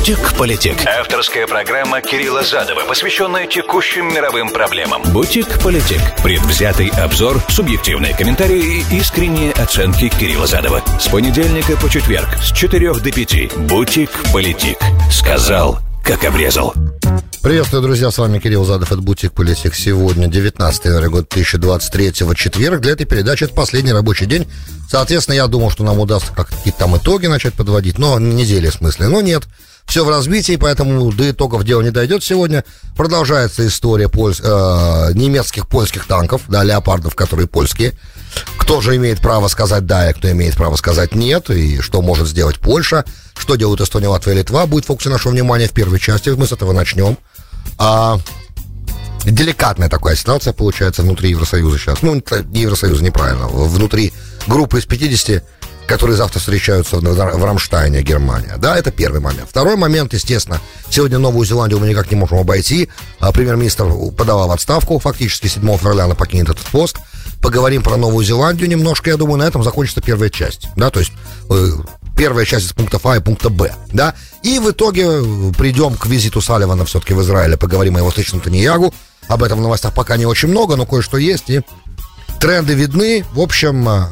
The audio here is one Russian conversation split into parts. Бутик Политик. Авторская программа Кирилла Задова, посвященная текущим мировым проблемам. Бутик Политик. Предвзятый обзор, субъективные комментарии и искренние оценки Кирилла Задова. С понедельника по четверг с 4 до 5. Бутик Политик. Сказал, как обрезал. Приветствую, друзья, с вами Кирилл Задов, это «Бутик Политик». Сегодня 19 января, год 2023, четверг. Для этой передачи это последний рабочий день. Соответственно, я думал, что нам удастся как-то какие-то там итоги начать подводить, но недели в смысле. Но нет, все в развитии, поэтому до итогов дело не дойдет сегодня. Продолжается история немецких, польских танков, да, леопардов, которые польские. Кто же имеет право сказать «да», а кто имеет право сказать «нет», и что может сделать Польша, что делают Эстония, Латвия, Литва, будет в фокусе нашего внимания в первой части, мы с этого начнем. Деликатная такая ситуация получается внутри Евросоюза сейчас. Ну, не Евросоюза, неправильно. Внутри группы из 50, которые завтра встречаются в Рамштайне, Германия. Да, это первый момент. Второй момент, естественно, сегодня Новую Зеландию мы никак не можем обойти. Премьер-министр подала в отставку. Фактически 7 февраля она покинет этот пост. Поговорим про Новую Зеландию немножко. Я думаю, на этом закончится первая часть. Да, то есть... Первая часть из пунктов А и пункта Б, да, и в итоге придем к визиту Салливана все-таки в Израиле, поговорим о его встрече с Нетаниягу, об этом в новостях пока не очень много, но кое-что есть, и тренды видны, в общем,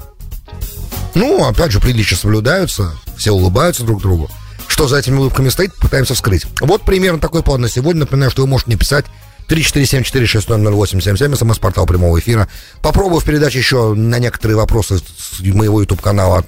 ну, опять же, приличия соблюдаются, все улыбаются друг другу, что за этими улыбками стоит, пытаемся вскрыть. Вот примерно такой план на сегодня, напоминаю, что вы можете мне писать 347-460-0877, смс-портал прямого эфира, попробую в передаче еще на некоторые вопросы с моего YouTube-канала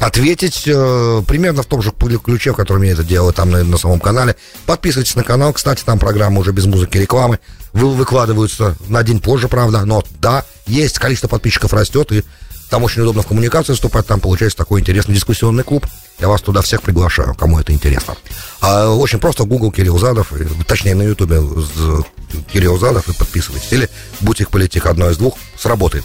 ответить примерно в том же ключе, в котором я это делаю там на самом канале. Подписывайтесь на канал. Кстати, там программа уже без музыки и рекламы. Выкладываются на день позже, правда. Но да, есть, количество подписчиков растет, и там очень удобно в коммуникацию вступать. Там получается такой интересный дискуссионный клуб. Я вас туда всех приглашаю, кому это интересно. Очень просто, Google Кирилл Задов, точнее, на Ютубе Кирилл Задов, и подписывайтесь. Или Бутик Политик, одно из двух, сработает.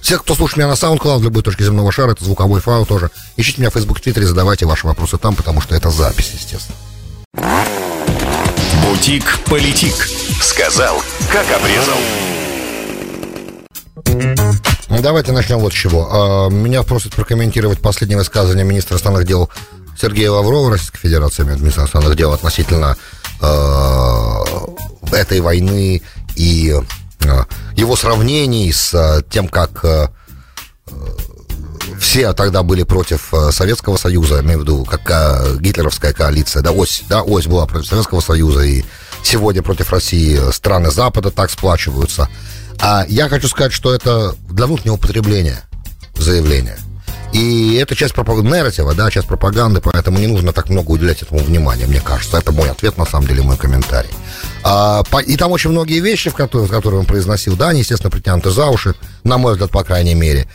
Всех, кто слушает меня на SoundCloud в любой точке земного шара, это звуковой файл тоже. Ищите меня в Facebook, Твиттере, задавайте ваши вопросы там, потому что это запись, естественно. Бутик Политик. Сказал, как обрезал. Давайте начнем вот с чего. Меня просят прокомментировать последнее высказывание министра иностранных дел Сергея Лаврова Российской Федерации, министра иностранных дел, относительно этой войны и... его сравнений с тем, как все тогда были против Советского Союза, имею в виду, как гитлеровская коалиция, ось была против Советского Союза, и сегодня против России страны Запада так сплачиваются. А я хочу сказать, что это для внутреннего потребления заявление. И это часть нерратива, да, часть пропаганды, поэтому не нужно так много уделять этому внимания, мне кажется. Это мой ответ, на самом деле, мой комментарий. И там очень многие вещи, которые он произносил, да, они, естественно, притянуты за уши, на мой взгляд, по крайней мере.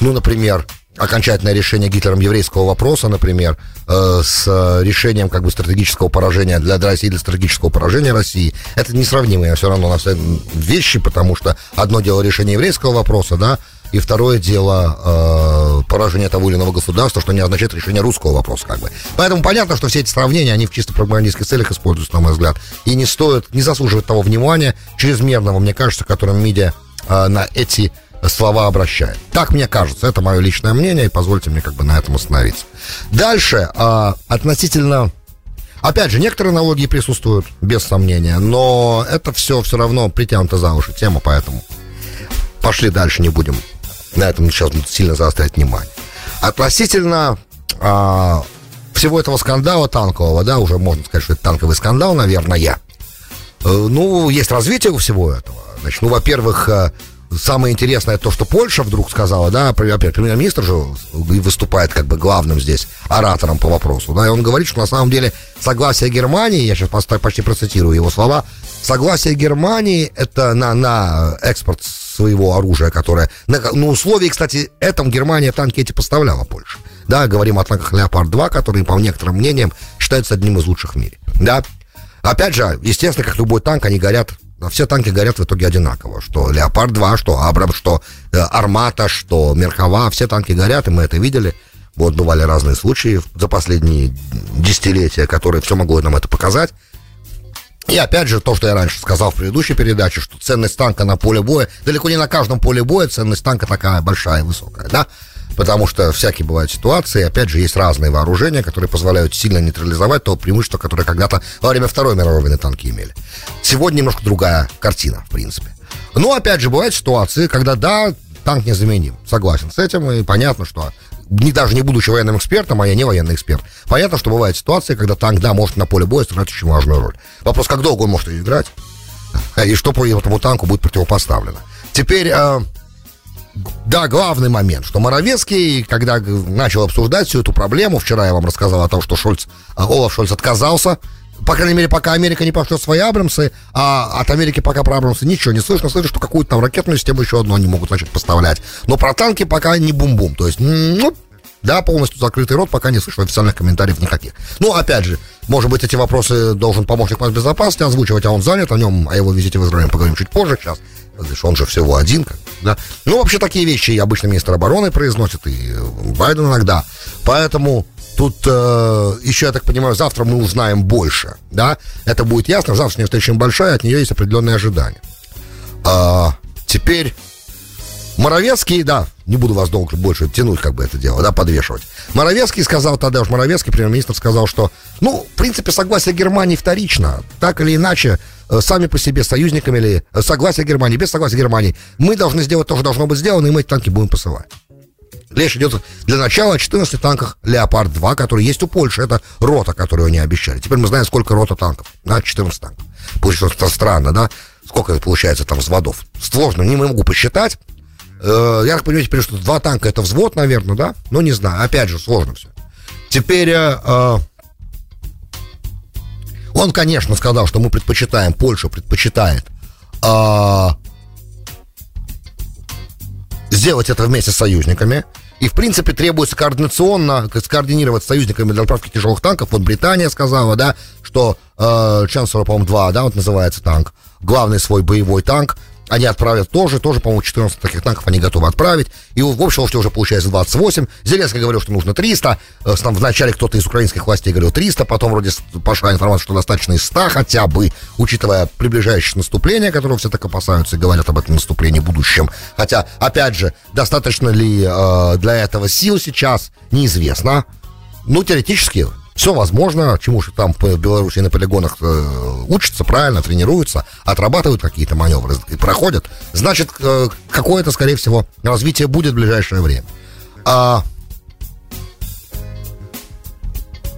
Ну, например, окончательное решение Гитлером еврейского вопроса, например, с решением как бы стратегического поражения для России, для стратегического поражения России, это несравнимые все равно на все вещи, потому что одно дело решение еврейского вопроса, да, и второе дело поражение того или иного государства, что не означает решение русского вопроса, как бы. Поэтому понятно, что все эти сравнения, они в чисто пропагандистских целях используются, на мой взгляд, и не стоит, не заслуживает того внимания чрезмерного, мне кажется, которым медиа на эти слова обращает. Так мне кажется, это мое личное мнение, и позвольте мне как бы на этом остановиться. Дальше, относительно, опять же, некоторые аналогии присутствуют, без сомнения, но это все равно притянута за уши тема, поэтому пошли дальше, не будем на этом сейчас сильно заострять внимание. Относительно всего этого скандала танкового, да, уже можно сказать, что это танковый скандал, наверное. Ну, есть развитие у всего этого. Значит, ну, во-первых, самое интересное то, что Польша вдруг сказала, да, опять, премьер-министр же выступает как бы главным здесь оратором по вопросу, да, и он говорит, что на самом деле согласие Германии, я сейчас почти процитирую его слова, согласие Германии это на экспорт своего оружия, которое на условии, кстати, этом Германия танки эти поставляла Польше, да, говорим о танках Леопард-2, которые, по некоторым мнениям, считаются одним из лучших в мире, да. Опять же, естественно, как любой танк, они горят, все танки горят в итоге одинаково, что Леопард-2, что Абрамс, что Армата, что Меркава, все танки горят, и мы это видели, вот бывали разные случаи за последние десятилетия, которые все могло нам это показать. И опять же, то, что я раньше сказал в предыдущей передаче, что ценность танка на поле боя, далеко не на каждом поле боя ценность танка такая большая и высокая, да, потому что всякие бывают ситуации, опять же, есть разные вооружения, которые позволяют сильно нейтрализовать то преимущество, которое когда-то во время Второй мировой войны танки имели. Сегодня немножко другая картина, в принципе. Но, опять же, бывают ситуации, когда, да, танк незаменим. Согласен с этим, и понятно, что... Даже не будучи военным экспертом, а я не военный эксперт, понятно, что бывают ситуации, когда танк, да, может на поле боя сыграть очень важную роль. Вопрос, как долго он может ее играть, и что по этому танку будет противопоставлено. Теперь... Да, главный момент, что Маровецкий, когда начал обсуждать всю эту проблему, вчера я вам рассказал о том, что Олаф Шольц отказался, по крайней мере, пока Америка не пошлет свои Абрамсы, а от Америки пока про Абрамсы ничего не слышно, слышно, что какую-то там ракетную систему еще одну они могут начать поставлять, но про танки пока не бум-бум, то есть, да, полностью закрытый рот, пока не слышу официальных комментариев никаких. Ну, опять же, может быть, эти вопросы должен помощник по безопасности озвучивать, а он занят, о нем, о его визите в Израиль поговорим чуть позже, сейчас. Он же всего один, да. Ну, вообще, такие вещи обычно министр обороны произносит, и Байден иногда. Поэтому тут еще, я так понимаю, завтра мы узнаем больше, да. Это будет ясно, завтрашняя встреча большая, от нее есть определенные ожидания. Теперь Маровецкий, да, не буду вас долго больше тянуть, как бы это дело, да, подвешивать. Маровецкий сказал, тогда уж Маровецкий, премьер-министр, сказал, что, ну, в принципе, согласие Германии вторично, так или иначе, сами по себе, союзниками или согласие Германии, без согласия Германии, мы должны сделать то, что должно быть сделано, и мы эти танки будем посылать. Речь идет для начала о 14 танках «Леопард-2», которые есть у Польши. Это рота, которую они обещали. Теперь мы знаем, сколько рота танков. Да, 14 танков. Получается странно, да? Сколько получается там взводов? Сложно, не могу посчитать. Я так понимаю, теперь, что 2 танка — это взвод, наверное, да? Ну, не знаю. Опять же, сложно все. Теперь... Он, конечно, сказал, что мы предпочитаем, Польша предпочитает сделать это вместе с союзниками. И, в принципе, требуется координационно скоординировать с союзниками для отправки тяжелых танков. Вот Британия сказала, да, что Челленджер, по-моему, 2, да, вот называется танк, главный свой боевой танк. Они отправят тоже, по-моему, 14 таких танков они готовы отправить. И в общем уже получается 28. Зеленский говорил, что нужно 300. Там вначале кто-то из украинских властей говорил 300. Потом вроде пошла информация, что достаточно и 100 хотя бы, учитывая приближающееся наступление, которого все так опасаются и говорят об этом наступлении будущем. Хотя, опять же, достаточно ли для этого сил сейчас, неизвестно. Ну, теоретически... Все возможно, чему же там в Беларуси на полигонах учатся, правильно, тренируются, отрабатывают какие-то маневры и проходят. Значит, какое-то, скорее всего, развитие будет в ближайшее время.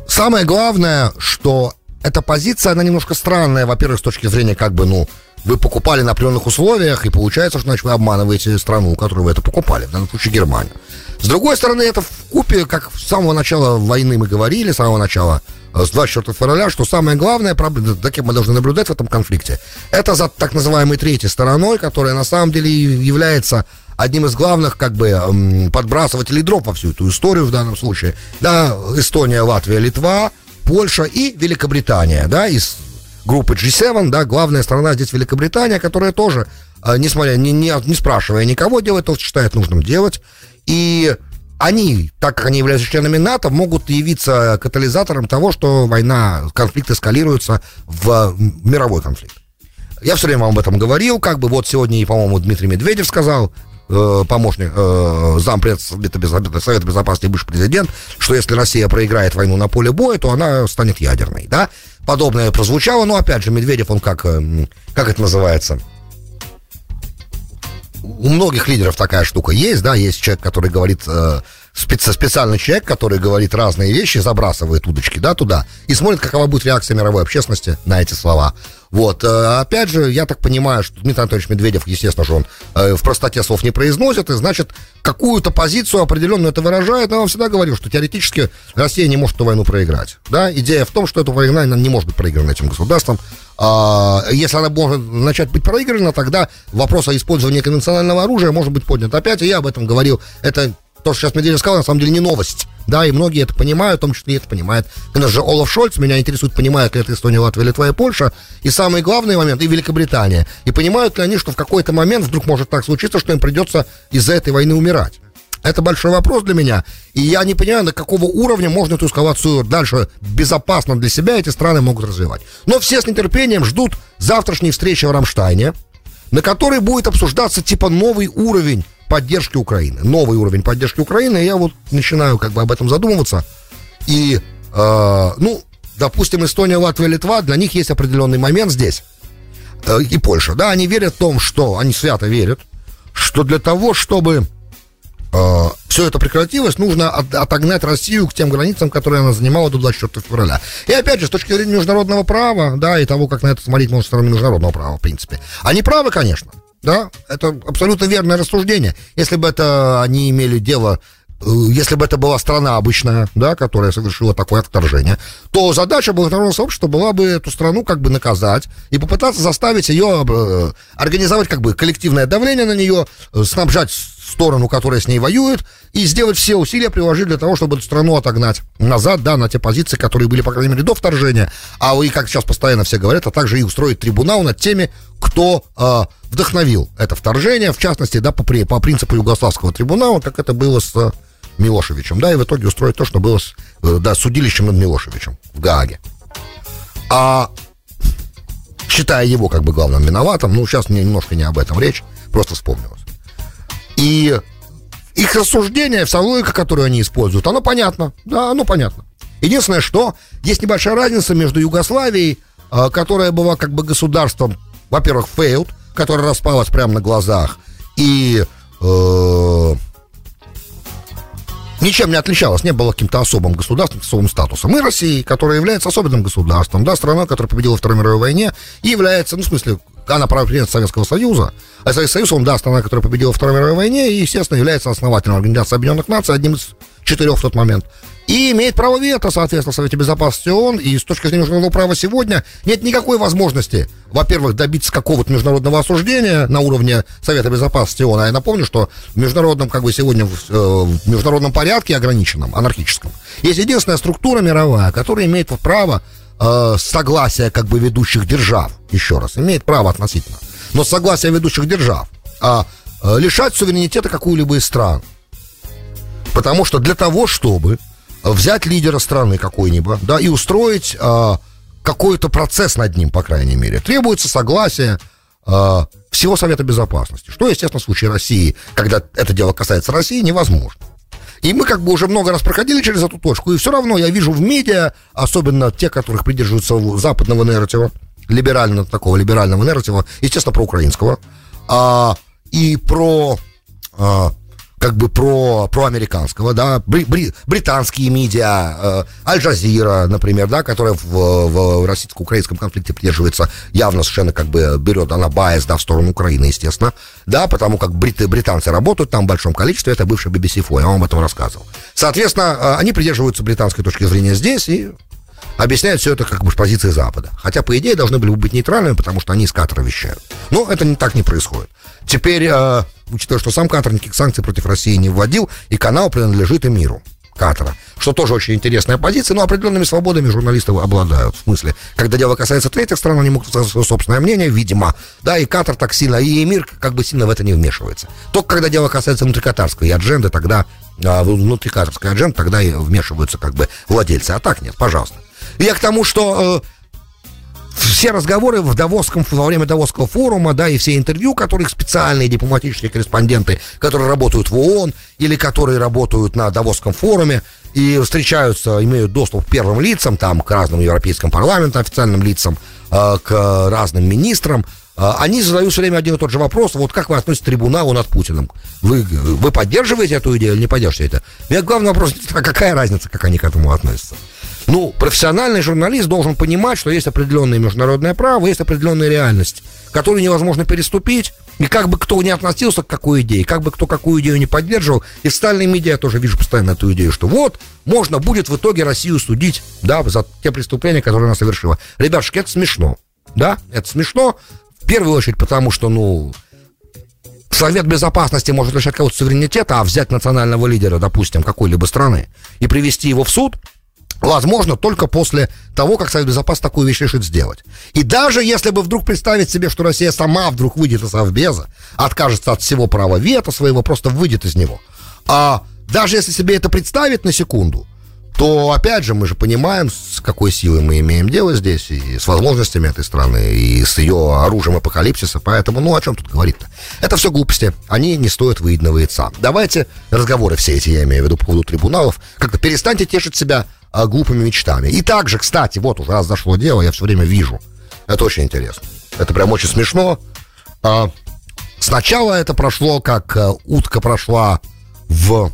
Самое главное, что эта позиция, она немножко странная, во-первых, с точки зрения, как бы, ну, вы покупали на определенных условиях, и получается, что, значит, вы обманываете страну, которую вы это покупали, в данном случае Германию. С другой стороны, это вкупе, как с самого начала войны мы говорили, с самого начала, с 24 февраля, что самое главное, за кем мы должны наблюдать в этом конфликте, это за так называемой третьей стороной, которая на самом деле является одним из главных, как бы, подбрасывателей дров во всю эту историю в данном случае. Да, Эстония, Латвия, Литва, Польша и Великобритания, да, из группы G7, да, главная страна здесь Великобритания, которая тоже, несмотря, не спрашивая никого, делает то, что считает нужным делать. И они, так как они являются членами НАТО, могут явиться катализатором того, что война, конфликт эскалируется в мировой конфликт. Я все время вам об этом говорил, как бы вот сегодня, по-моему, Дмитрий Медведев сказал, помощник, зампред Совета Безопасности, бывший президент, что если Россия проиграет войну на поле боя, то она станет ядерной, да? Подобное прозвучало, но опять же, Медведев, он как это называется... У многих лидеров такая штука есть, да, есть человек, который говорит, специальный человек, который говорит разные вещи, забрасывает удочки, да, туда, и смотрит, какова будет реакция мировой общественности на эти слова. Вот, опять же, я так понимаю, что Дмитрий Анатольевич Медведев, естественно же, он в простоте слов не произносит, и, значит, какую-то позицию определенную это выражает, но я вам всегда говорил, что теоретически Россия не может эту войну проиграть, да, идея в том, что эта война не может быть проиграна этим государством. Если она может начать быть проиграна, тогда вопрос о использовании конвенционального оружия может быть поднят опять, и я об этом говорил, это... То, что сейчас Медведев сказал, на самом деле не новость, да, и многие это понимают, в том числе это понимает. Конечно же, Олаф Шольц, меня интересует, понимает ли это Эстония, Латвия, Литва и Польша, и самый главный момент, и Великобритания, и понимают ли они, что в какой-то момент вдруг может так случиться, что им придется из-за этой войны умирать. Это большой вопрос для меня, и я не понимаю, на какого уровня можно эту эскалацию дальше безопасно для себя эти страны могут развивать. Но все с нетерпением ждут завтрашней встречи в Рамштайне, на которой будет обсуждаться, типа, новый уровень поддержки Украины, новый уровень поддержки Украины. Я вот начинаю как бы об этом задумываться. И, ну, допустим, Эстония, Латвия, Литва, для них есть определенный момент здесь. И Польша, да, они верят в том, что, они свято верят, что для того, чтобы все это прекратилось, нужно отогнать Россию к тем границам, которые она занимала до 24 февраля. И опять же, с точки зрения международного права, да, и того, как на это смотреть можно со стороны международного права, в принципе. Они правы, конечно, да, это абсолютно верное рассуждение. Если бы это они имели дело... Если бы это была страна обычная, да, которая совершила такое отторжение, то задача международного сообщества была бы эту страну как бы наказать и попытаться заставить ее организовать как бы коллективное давление на нее, снабжать сторону, которая с ней воюет, и сделать все усилия, приложить для того, чтобы эту страну отогнать назад, да, на те позиции, которые были, по крайней мере, до вторжения, а и, как сейчас постоянно все говорят, а также и устроить трибунал над теми, кто вдохновил это вторжение, в частности, да, по принципу югославского трибунала, как это было с Милошевичем, да, и в итоге устроить то, что было с, да, судилищем над Милошевичем в Гааге. А считая его как бы главным виноватым, ну, сейчас немножко не об этом речь, просто вспомнилось. И их рассуждение, вся логика, которую они используют, оно понятно, да, оно понятно. Единственное, что есть небольшая разница между Югославией, которая была как бы государством, во-первых, failed, которая распалась прямо на глазах, и... ничем не отличалось, не было каким-то особым государством, особым статусом. И Россия, которая является особенным государством, да, страна, которая победила во Второй мировой войне, и является, ну, в смысле, она правительница Советского Союза, а Советский Союз, он, да, страна, которая победила во Второй мировой войне, и, естественно, является основателем Организации Объединенных Наций, одним из 4 в тот момент, и имеет право вето, соответственно, в Совете Безопасности ООН, и с точки зрения международного права сегодня нет никакой возможности, во-первых, добиться какого-то международного осуждения на уровне Совета Безопасности ООН, а я напомню, что в международном, как бы сегодня, в международном порядке ограниченном, анархическом, есть единственная структура мировая, которая имеет право согласия, как бы, ведущих держав, еще раз, имеет право относительно, но согласия ведущих держав, лишать суверенитета какую-либо из стран, потому что для того, чтобы взять лидера страны какой-нибудь, да, и устроить какой-то процесс над ним, по крайней мере, требуется согласие всего Совета Безопасности, что, естественно, в случае России, когда это дело касается России, невозможно. И мы как бы уже много раз проходили через эту точку, и все равно я вижу в медиа, особенно те, которых придерживаются западного нарратива, либерального, такого либерального нарратива, естественно, проукраинского, и про... как бы проамериканского, да, британские медиа, Аль-Джазира, например, да, которая в российско-украинском конфликте придерживается явно совершенно как бы берет, она байс, да, в сторону Украины, естественно, да, потому как британцы работают там в большом количестве, это бывший BBC4, я вам об этом рассказывал. Соответственно, они придерживаются британской точки зрения здесь и объясняют все это как бы с позиции Запада. Хотя, по идее, должны были бы быть нейтральными, потому что они из Катара вещают. Но это не так не происходит. Теперь, учитывая, что сам Катар никаких санкций против России не вводил, и канал принадлежит Эмиру Катара, что тоже очень интересная позиция, но определенными свободами журналисты обладают. В смысле, когда дело касается третьих стран, они могут сказать свое собственное мнение, видимо, да, и Катар так сильно, и Эмир как бы сильно в это не вмешивается. Только когда дело касается внутрикатарской адженды, тогда, внутрикатарской адженды, тогда и вмешиваются как бы владельцы, а так нет, пожалуйста. Я к тому, что все разговоры в Давосском, во время Давосского форума, да, и все интервью, которых специальные дипломатические корреспонденты, которые работают в ООН или которые работают на Давосском форуме и встречаются, имеют доступ к первым лицам, там, к разным европейским парламентам, официальным лицам, к разным министрам, они задают все время один и тот же вопрос, вот как вы относитесь к трибуналу над Путиным? Вы поддерживаете эту идею или не поддерживаете это? У меня главный вопрос, а какая разница, как они к этому относятся? Ну, профессиональный журналист должен понимать, что есть определенное международное право, есть определенная реальность, которую невозможно переступить, и как бы кто ни относился к какой идее, как бы кто какую идею не поддерживал, и в социальных медиа я тоже вижу постоянно эту идею, что вот, можно будет в итоге Россию судить, да, за те преступления, которые она совершила. Ребятушки, это смешно, да, это смешно, в первую очередь потому, что, ну... Совет Безопасности может лишать кого-то суверенитета, а взять национального лидера, допустим, какой-либо страны и привести его в суд... Возможно, только после того, как Совет Безопасности такую вещь решит сделать. И даже если бы вдруг представить себе, что Россия сама вдруг выйдет из Совбеза, откажется от всего права вето своего, просто выйдет из него. А даже если себе это представить на секунду, то, опять же, мы же понимаем, с какой силой мы имеем дело здесь, и с возможностями этой страны, и с ее оружием апокалипсиса, поэтому, ну, о чем тут говорить-то? Это все глупости, они не стоят выеденного яйца. Давайте разговоры все эти, я имею в виду, по поводу трибуналов, как-то перестаньте тешить себя глупыми мечтами. И также, кстати, вот уже раз зашло дело, я все время вижу, это очень интересно, это прям очень смешно. Сначала это прошло, как утка прошла в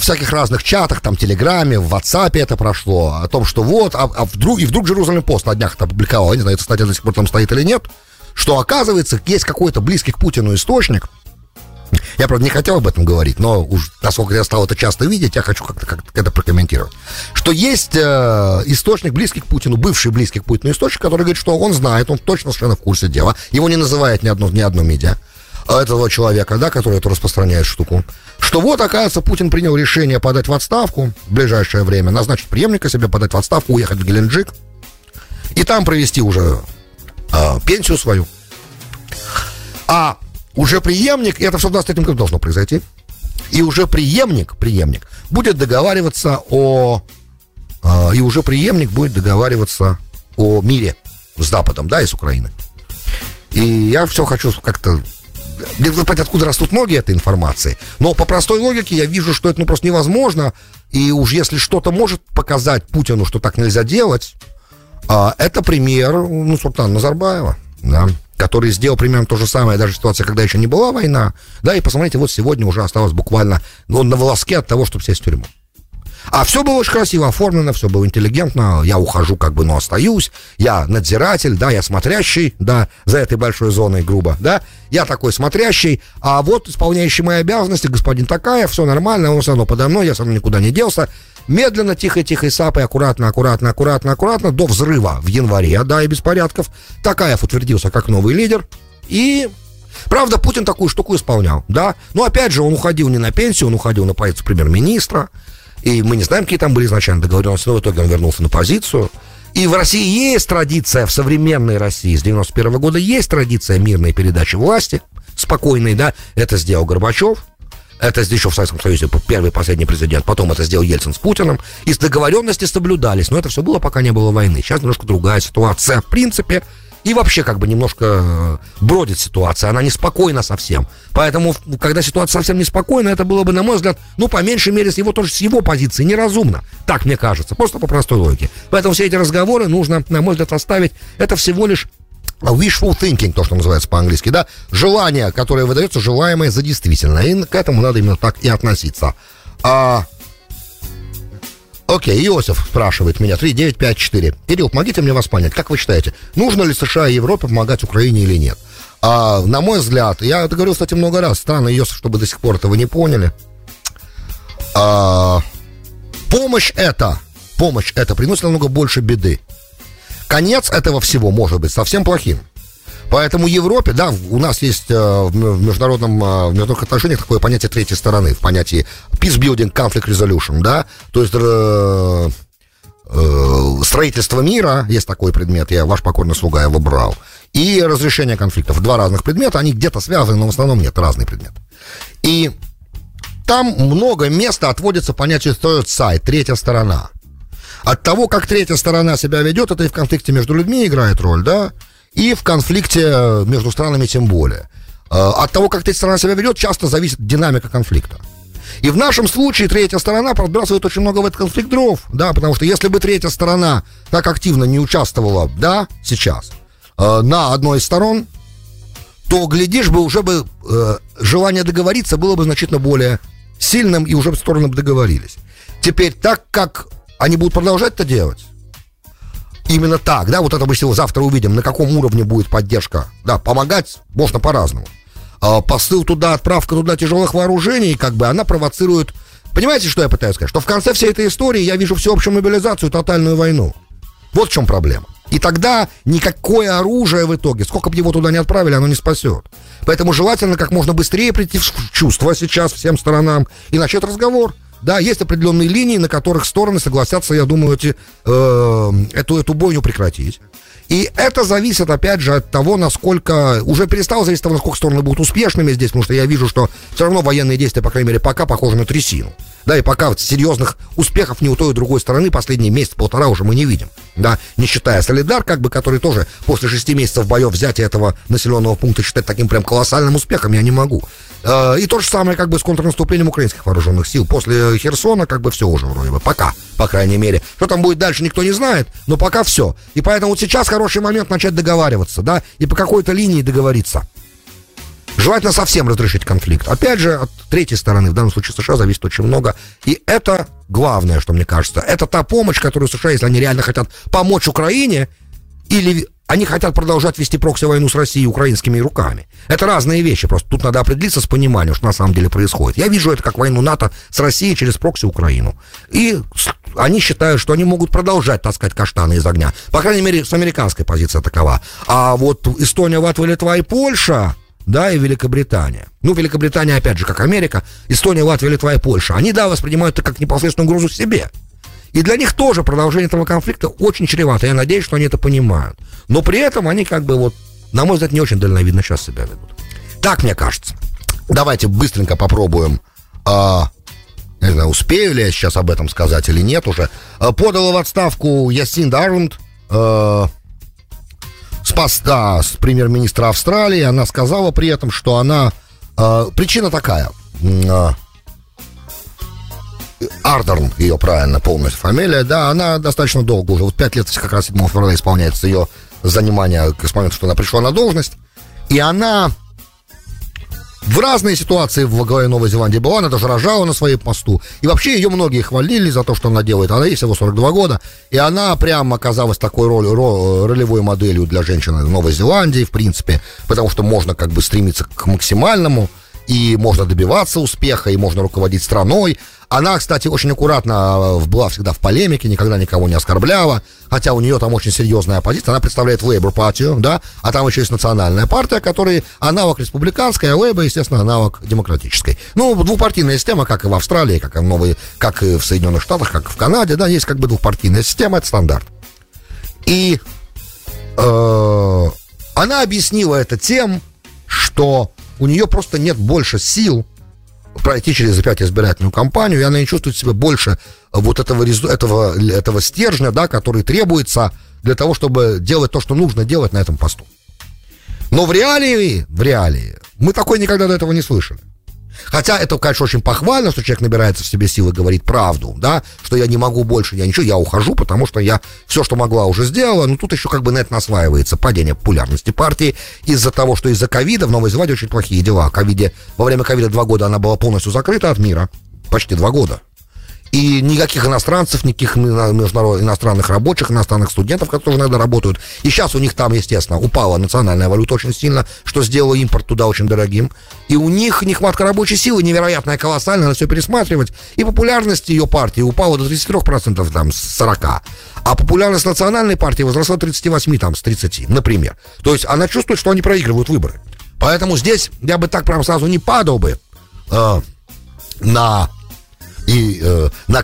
всяких разных чатах, там, Телеграме, в WhatsApp это прошло, о том, что вот, вдруг Jerusalem Post на днях это опубликовал, я не знаю, эта статья до сих пор там стоит или нет, что, оказывается, есть какой-то близкий к Путину источник, я, правда, не хотел об этом говорить, но уж, насколько я стал это часто видеть, я хочу как-то это прокомментировать, что есть источник близкий к Путину, бывший близкий к Путину источник, который говорит, что он знает, он точно совершенно в курсе дела, его не называет ни одно медиа, этого человека, да, который это распространяет штуку, что вот, оказывается, Путин принял решение подать в отставку в ближайшее время, назначить преемника себе, подать в отставку, уехать в Геленджик и там провести уже пенсию свою. А уже преемник, и это все в 23-м году должно произойти, и уже преемник будет договариваться о мире с Западом, да, и с Украиной. И я все хочу как-то откуда растут ноги этой информации. Но по простой логике я вижу, что это просто невозможно. И уж если что-то может показать Путину, что так нельзя делать, это пример Султана Назарбаева, да, который сделал примерно то же самое, даже в ситуации, когда еще не была война. Да, и посмотрите, вот сегодня уже осталось буквально на волоске от того, чтобы сесть в тюрьму. А все было очень красиво оформлено, все было интеллигентно, я ухожу но остаюсь, я надзиратель, да, я смотрящий, да, за этой большой зоной, грубо, да, я такой смотрящий, а вот исполняющий мои обязанности, господин Токаев, все нормально, он все равно подо мной, я все равно никуда не делся, медленно, тихо-тихо, сапой, аккуратно, до взрыва в январе, да, и беспорядков, Токаев утвердился как новый лидер, и... Правда, Путин такую штуку исполнял, да, но опять же, он уходил не на пенсию, он уходил на позицию премьер-министра, и мы не знаем, какие там были изначально договоренности, но в итоге он вернулся на позицию. И в России есть традиция, в современной России с 91 года есть традиция мирной передачи власти, спокойной, да. Это сделал Горбачев, это еще в Советском Союзе первый и последний президент, потом это сделал Ельцин с Путиным. И договоренности соблюдались, но это все было, пока не было войны. Сейчас немножко другая ситуация, в принципе, и вообще как бы немножко бродит ситуация, она неспокойна совсем. Поэтому, когда ситуация совсем неспокойна, это было бы, на мой взгляд, по меньшей мере, с его позиции неразумно. Так мне кажется, просто по простой логике. Поэтому все эти разговоры нужно, на мой взгляд, оставить. Это всего лишь wishful thinking, то, что называется по-английски, да? Желание, которое выдается, желаемое за действительное. И к этому надо именно так и относиться. Окей, Иосиф спрашивает меня, 3954. Кирилл, помогите мне вас понять, как вы считаете, нужно ли США и Европе помогать Украине или нет? На мой взгляд, я это говорил, кстати, много раз, странно, Иосиф, чтобы до сих пор этого не поняли. Помощь эта приносит намного больше беды. Конец этого всего может быть совсем плохим. Поэтому Европе, да, у нас есть в международных отношениях такое понятие третьей стороны, в понятии peace building, conflict resolution, да, то есть строительство мира, есть такой предмет, я ваш покорный слуга его брал, и разрешение конфликтов, два разных предмета, они где-то связаны, но в основном нет, разные предметы. И там много места отводится понятию third side, третья сторона. От того, как третья сторона себя ведет, это и в конфликте между людьми играет роль, да, и в конфликте между странами тем более. От того, как третья сторона себя ведет, часто зависит динамика конфликта. И в нашем случае третья сторона подбрасывает очень много в этот конфликт дров, да, потому что если бы третья сторона так активно не участвовала, да, сейчас, на одной из сторон, то, глядишь, бы уже бы желание договориться было бы значительно более сильным, и уже бы стороны договорились. Теперь, так как они будут продолжать это делать, именно так, да, вот это мы завтра увидим, на каком уровне будет поддержка. Да, помогать можно по-разному. Посыл туда, отправка туда тяжелых вооружений, она провоцирует... Понимаете, что я пытаюсь сказать? Что в конце всей этой истории я вижу всеобщую мобилизацию, тотальную войну. Вот в чем проблема. И тогда никакое оружие в итоге, сколько бы его туда ни отправили, оно не спасет. Поэтому желательно как можно быстрее прийти в чувство сейчас всем сторонам и начать разговор. Да, есть определенные линии, на которых стороны согласятся, я думаю, эту бойню прекратить. И это зависит, опять же, от того, насколько... Уже перестало зависеть от того, насколько стороны будут успешными здесь, потому что я вижу, что все равно военные действия, по крайней мере, пока похожи на трясину. Да, и пока серьезных успехов ни у той, ни у другой стороны последние месяц-полтора уже мы не видим. Да, не считая Солидар, как бы, который тоже после 6 месяцев боев взятия этого населенного пункта считать таким прям колоссальным успехом я не могу. И то же самое, как бы, с контрнаступлением украинских вооруженных сил. После Херсона, как бы, все уже вроде бы. Пока, по крайней мере. Что там будет дальше, никто не знает, но пока все. И поэтому вот сейчас хороший момент начать договариваться, да, и по какой-то линии договориться. Желательно совсем разрешить конфликт. Опять же, от третьей стороны, в данном случае США, зависит очень много. И это главное, что мне кажется. Это та помощь, которую США, если они реально хотят помочь Украине, или они хотят продолжать вести прокси-войну с Россией украинскими руками. Это разные вещи. Просто тут надо определиться с пониманием, что на самом деле происходит. Я вижу это как войну НАТО с Россией через прокси-Украину. И они считают, что они могут продолжать таскать каштаны из огня. По крайней мере, с американской позиции такова. А вот Эстония, Латвия, Литва и Польша... Да, и Великобритания. Ну, Великобритания, опять же, как Америка, Эстония, Латвия, Литва и Польша. Они, да, воспринимают это как непосредственную угрозу себе. И для них тоже продолжение этого конфликта очень чревато. Я надеюсь, что они это понимают. Но при этом они, как бы, вот, на мой взгляд, не очень дальновидно сейчас себя ведут. Так, мне кажется. Давайте быстренько попробуем... не знаю, успею ли я сейчас об этом сказать или нет уже. Подала в отставку Джасинда Ардерн... с поста с премьер-министра Австралии. Она сказала при этом, что она... причина такая. Ардерн, ее правильно, полная фамилия, да, она достаточно долго уже. Вот 5 лет, как раз 7 февраля исполняется ее занимание с момента, что она пришла на должность. И она в разные ситуации во главе Новой Зеландии была. Она даже рожала на своей посту. И вообще ее многие хвалили за то, что она делает. Она ей всего 42 года. И она прям оказалась такой ролевой моделью для женщины Новой Зеландии, в принципе. Потому что можно, как бы, стремиться к максимальному. И можно добиваться успеха. И можно руководить страной. Она, кстати, очень аккуратно была всегда в полемике, никогда никого не оскорбляла, хотя у нее там очень серьезная оппозиция. Она представляет Лейбор-партию, да, а там еще есть национальная партия, которая аналог республиканской, а Лейбор, естественно, аналог демократической. Ну, двухпартийная система, как и в Австралии, как и в Соединенных Штатах, как и в Канаде, да, есть, как бы, двухпартийная система, это стандарт. И она объяснила это тем, что у нее просто нет больше сил пройти через опять избирательную кампанию, и она не чувствует себя больше вот этого стержня, да, который требуется для того, чтобы делать то, что нужно делать на этом посту. Но в реалии, мы такое никогда до этого не слышали. Хотя это, конечно, очень похвально, что человек набирается в себе силы, говорит правду, да, что я не могу больше, я ничего, я ухожу, потому что я все, что могла, уже сделала, но тут еще, как бы, на это насваивается падение популярности партии из-за того, что из-за ковида в Новой Зеландии очень плохие дела. Во время ковида 2 года она была полностью закрыта от мира, почти 2 года. И никаких иностранцев, никаких иностранных рабочих, иностранных студентов, которые тоже иногда работают. И сейчас у них там, естественно, упала национальная валюта очень сильно, что сделало импорт туда очень дорогим. И у них нехватка рабочей силы невероятная, колоссальная, надо все пересматривать. И популярность ее партии упала до 33%, там, с 40%. А популярность национальной партии возросла до 38%, там, с 30%, например. То есть она чувствует, что они проигрывают выборы. Поэтому здесь я бы так прям сразу не падал бы на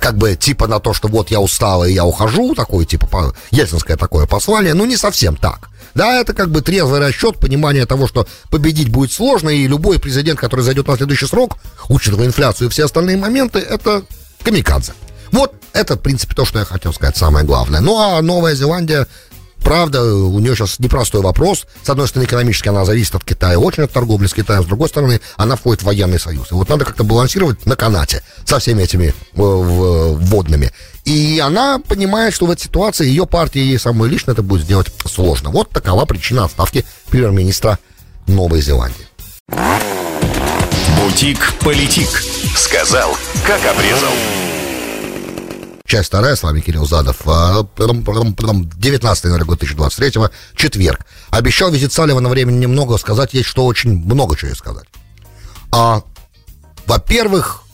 как бы типа на то, что вот я устала и я ухожу, такое типа ельцинское такое послание, ну не совсем так. Да, это как бы трезвый расчет, понимание того, что победить будет сложно, и любой президент, который зайдет на следующий срок, учитывая инфляцию и все остальные моменты, это камикадзе. Вот это, в принципе, то, что я хотел сказать, самое главное. Ну а Новая Зеландия... Правда, у нее сейчас непростой вопрос. С одной стороны, экономически она зависит от Китая, очень от торговли с Китаем. С другой стороны, она входит в военный союз. И вот надо как-то балансировать на канате со всеми этими вводными. И она понимает, что в этой ситуации ее партии и ей самой лично это будет сделать сложно. Вот такова причина отставки премьер-министра Новой Зеландии. Бутик-политик. Сказал, как обрезал. Часть вторая, с вами Кирилл Задов. 19 января 2023, четверг. Обещал визит Салливана, времени немного, сказать есть что, очень много чего сказать. Во-первых,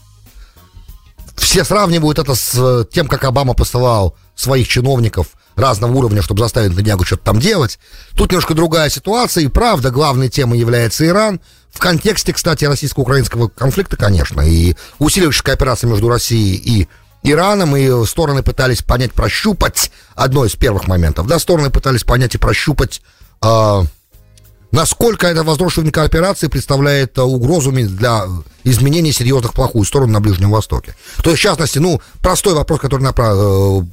все сравнивают это с тем, как Обама посылал своих чиновников разного уровня, чтобы заставить Нетаниягу что-то там делать. Тут немножко другая ситуация, и правда, главной темой является Иран. В контексте, кстати, российско-украинского конфликта, конечно, и усиливающейся кооперации между Россией и Ираном, и стороны пытались понять, прощупать, одно из первых моментов, да, стороны пытались понять и прощупать, насколько эта воздушная кооперация представляет угрозу для изменений серьезных в плохую сторону на Ближнем Востоке. То есть, в частности, ну, простой вопрос, который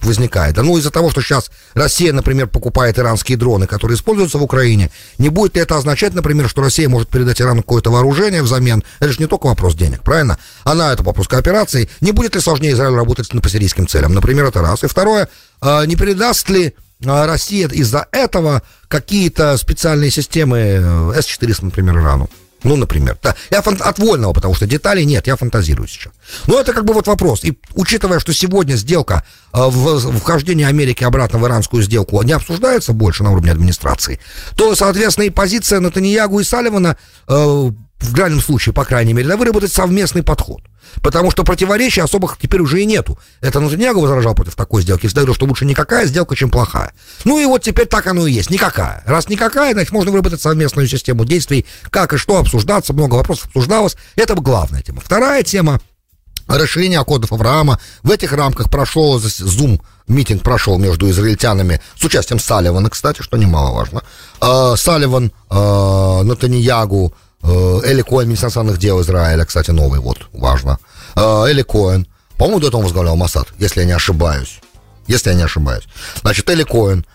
возникает. Да, ну, из-за того, что сейчас Россия, например, покупает иранские дроны, которые используются в Украине, не будет ли это означать, например, что Россия может передать Ирану какое-то вооружение взамен? Это же не только вопрос денег, правильно? Она, это вопрос кооперации. Не будет ли сложнее Израилю работать по сирийским целям? Например, это раз. И второе, не передаст ли Россия из-за этого какие-то специальные системы С-400, например, Ирану? Ну, например. Да. Я от вольного, потому что деталей нет, я фантазирую сейчас. Но это как бы вот вопрос. И учитывая, что сегодня сделка вхождения Америки обратно в иранскую сделку не обсуждается больше на уровне администрации, то, соответственно, и позиция Нетаниягу и Салливана в крайнем случае, по крайней мере, да, выработать совместный подход. Потому что противоречий особых теперь уже и нету. Это Нетаниягу возражал против такой сделки. Всегда говорил, что лучше никакая сделка, чем плохая. Ну и вот теперь так оно и есть. Никакая. Раз никакая, значит, можно выработать совместную систему действий. Как и что обсуждаться. Много вопросов обсуждалось. Это главная тема. Вторая тема. Расширение аккордов Авраама. В этих рамках прошел зум-митинг прошел между израильтянами с участием Салливана, кстати, что немаловажно. Салливан, Нетаниягу, Эли Коэн, министр иностранных дел Израиля, кстати, новый, вот, важно. Эли Коэн, по-моему, до этого он возглавлял Моссад, если я не ошибаюсь. Значит, Эли Коэн,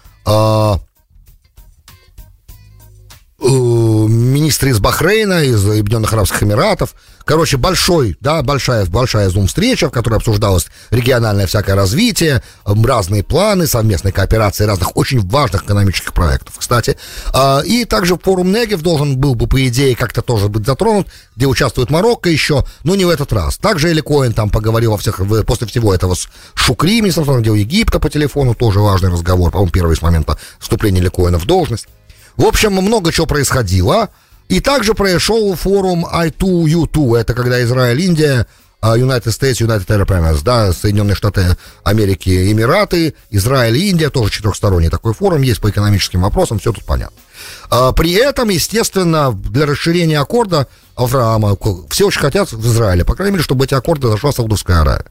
министр из Бахрейна, из Объединенных Арабских Эмиратов. Короче, большая зум-встреча, в которой обсуждалось региональное всякое развитие, разные планы, совместные кооперации разных очень важных экономических проектов, кстати. И также форум Негев должен был бы, по идее, как-то тоже быть затронут, где участвует Марокко еще, но не в этот раз. Также Эли Коэн там поговорил после всего этого с Шукри, министром дел Египта, по телефону, тоже важный разговор, по-моему, первый с момента вступления Эли Коэна в должность. В общем, много чего происходило. И также произошел форум I2U2. Это когда Израиль, Индия, United States, United Arab Emirates, да, Соединенные Штаты Америки, Эмираты, Израиль и Индия, тоже четырехсторонний такой форум есть по экономическим вопросам, все тут понятно. При этом, естественно, для расширения аккорда Авраама все очень хотят в Израиле, по крайней мере, чтобы эти аккорды зашла Саудовская Аравия.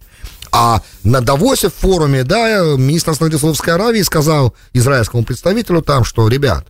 А на Давосе в форуме, да, министр Саудовской Аравии сказал израильскому представителю там, что, ребят,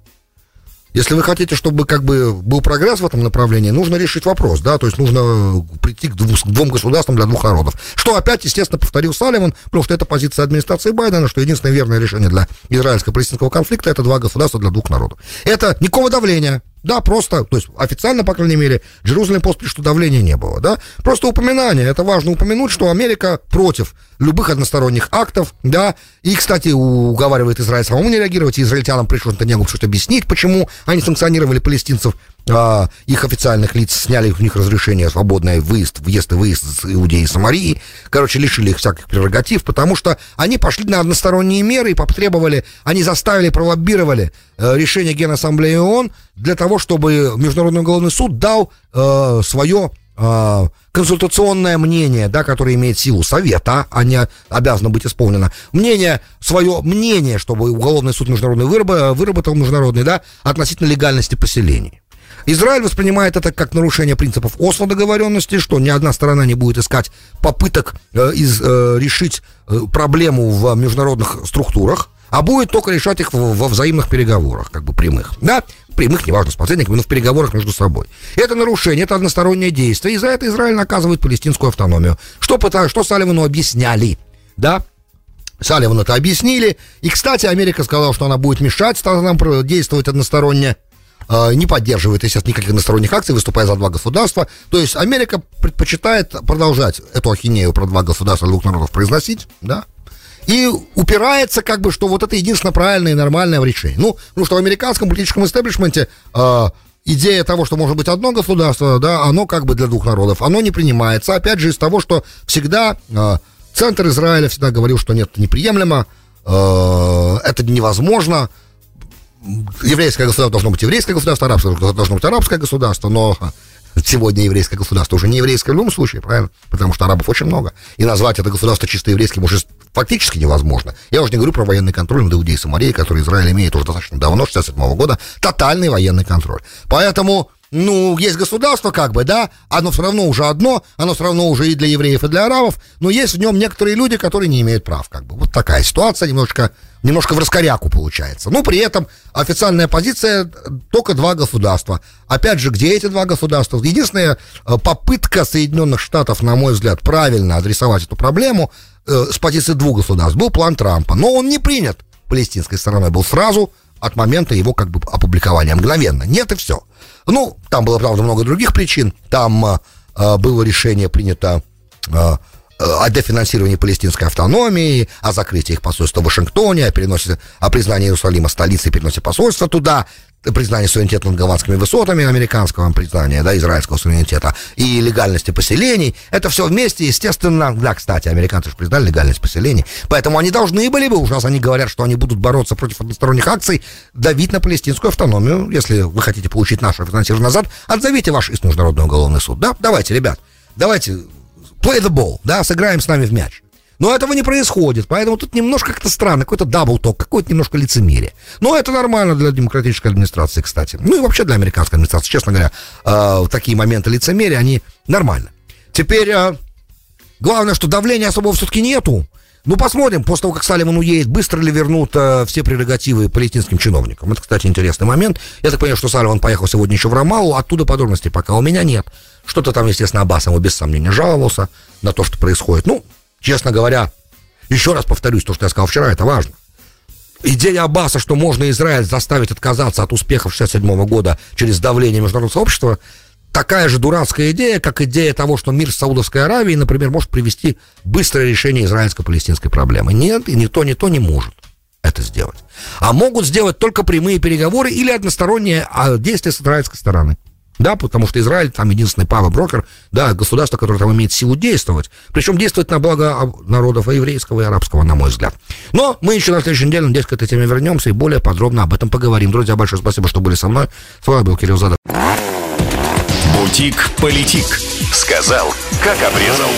если вы хотите, чтобы как бы был прогресс в этом направлении, нужно решить вопрос, да, то есть нужно прийти к двум государствам для двух народов. Что опять, естественно, повторил Салливан, потому что это позиция администрации Байдена, что единственное верное решение для израильско-палестинского конфликта — это два государства для двух народов. Это никакого давления, да, просто, то есть официально, по крайней мере, Jerusalem Post пишет, что давления не было, да, просто упоминание, это важно упомянуть, что Америка против любых односторонних актов, да, и, кстати, уговаривает Израиль самому не реагировать, и израильтянам пришлось Нетаниягу что-то объяснить, почему они санкционировали палестинцев, их официальных лиц, сняли у них разрешение свободный въезд и выезд из Иудеи и Самарии, короче, лишили их всяких прерогатив, потому что они пошли на односторонние меры и потребовали, они заставили, пролоббировали решение Генассамблеи ООН для того, чтобы Международный уголовный суд дал свое консультационное мнение, да, которое имеет силу совета, а не обязано быть исполнено. Свое мнение, чтобы уголовный суд международный выработал международный, да, относительно легальности поселений. Израиль воспринимает это как нарушение принципов Осло договоренности, что ни одна сторона не будет искать попыток решить проблему в международных структурах, а будет только решать их во взаимных переговорах, как бы прямых, да, прямых, неважно, с посредниками, но в переговорах между собой. Это нарушение, это одностороннее действие, и за это Израиль наказывает палестинскую автономию. Что Салливану объясняли, да? Салливану это объяснили, и, кстати, Америка сказала, что она будет мешать странам действовать односторонне, не поддерживает, естественно, никаких односторонних акций, выступая за два государства. То есть Америка предпочитает продолжать эту ахинею про два государства двух народов произносить, да? И упирается, как бы, что вот это единственное правильное и нормальное решение. Ну, потому что в американском политическом истеблишменте идея того, что может быть одно государство, да, оно как бы для двух народов, оно не принимается. Опять же, из того, что всегда центр Израиля всегда говорил, что нет, это неприемлемо, это невозможно. Еврейское государство должно быть еврейское государство, арабское государство должно быть арабское государство, но сегодня еврейское государство уже не еврейское в любом случае, правильно? Потому что арабов очень много. И назвать это государство чисто еврейским уже фактически невозможно. Я уже не говорю про военный контроль над Иудеей и Самарией, который Израиль имеет уже достаточно давно, с 1967 года. Тотальный военный контроль. Поэтому ну, есть государство, как бы, да, оно все равно уже одно, оно все равно уже и для евреев, и для арабов, но есть в нем некоторые люди, которые не имеют прав, как бы. Вот такая ситуация, немножко в раскоряку получается. Но при этом официальная позиция только два государства. Опять же, где эти два государства? Единственная попытка Соединенных Штатов, на мой взгляд, правильно адресовать эту проблему с позиции двух государств был план Трампа. Но он не принят палестинской стороной, был сразу от момента его как бы опубликования. Мгновенно. Нет, и все. Ну, там было, правда, много других причин. Там было решение принято о дефинансировании палестинской автономии, о закрытии их посольства в Вашингтоне, о признании Иерусалима столицей, переносе посольства туда, признании суверенитета над голландскими высотами, американского признания, да, израильского суверенитета и легальности поселений. Это все вместе, естественно, да, кстати, американцы же признали легальность поселений, поэтому они должны были бы, уж раз они говорят, что они будут бороться против односторонних акций, давить на палестинскую автономию. Если вы хотите получить нашу финансирование назад, отзовите ваш иск в Международный уголовный суд, да, давайте, ребят, давайте... Play the ball, да, сыграем с нами в мяч. Но этого не происходит, поэтому тут немножко как-то странно, какой-то даблток, какое-то немножко лицемерие. Но это нормально для демократической администрации, кстати. Ну и вообще для американской администрации, честно говоря, такие моменты лицемерия, они нормально. Теперь, главное, что давления особого все-таки нету. Ну, посмотрим, после того, как Салливан уедет, быстро ли вернут все прерогативы палестинским чиновникам. Это, кстати, интересный момент. Я так понимаю, что Салливан поехал сегодня еще в Рамаллу, оттуда подробностей пока у меня нет. Что-то там, естественно, Аббас ему без сомнения жаловался на то, что происходит. Ну, честно говоря, еще раз повторюсь, то, что я сказал вчера, это важно. Идея Аббаса, что можно Израиль заставить отказаться от успехов 1967 года через давление международного сообщества, такая же дурацкая идея, как идея того, что мир с Саудовской Аравией, например, может привести быстрое решение израильско-палестинской проблемы. Нет, и ни то не может это сделать. А могут сделать только прямые переговоры или односторонние действия с израильской стороны. Да, потому что Израиль там единственный пава-брокер, да, государство, которое там имеет силу действовать. Причем действовать на благо народов и еврейского, и арабского, на мой взгляд. Но мы еще на следующей неделе, надеюсь, к этой теме вернемся и более подробно об этом поговорим. Друзья, большое спасибо, что были со мной. С вами был Кирилл Задов. Бутик Политик. Сказал, как обрезал.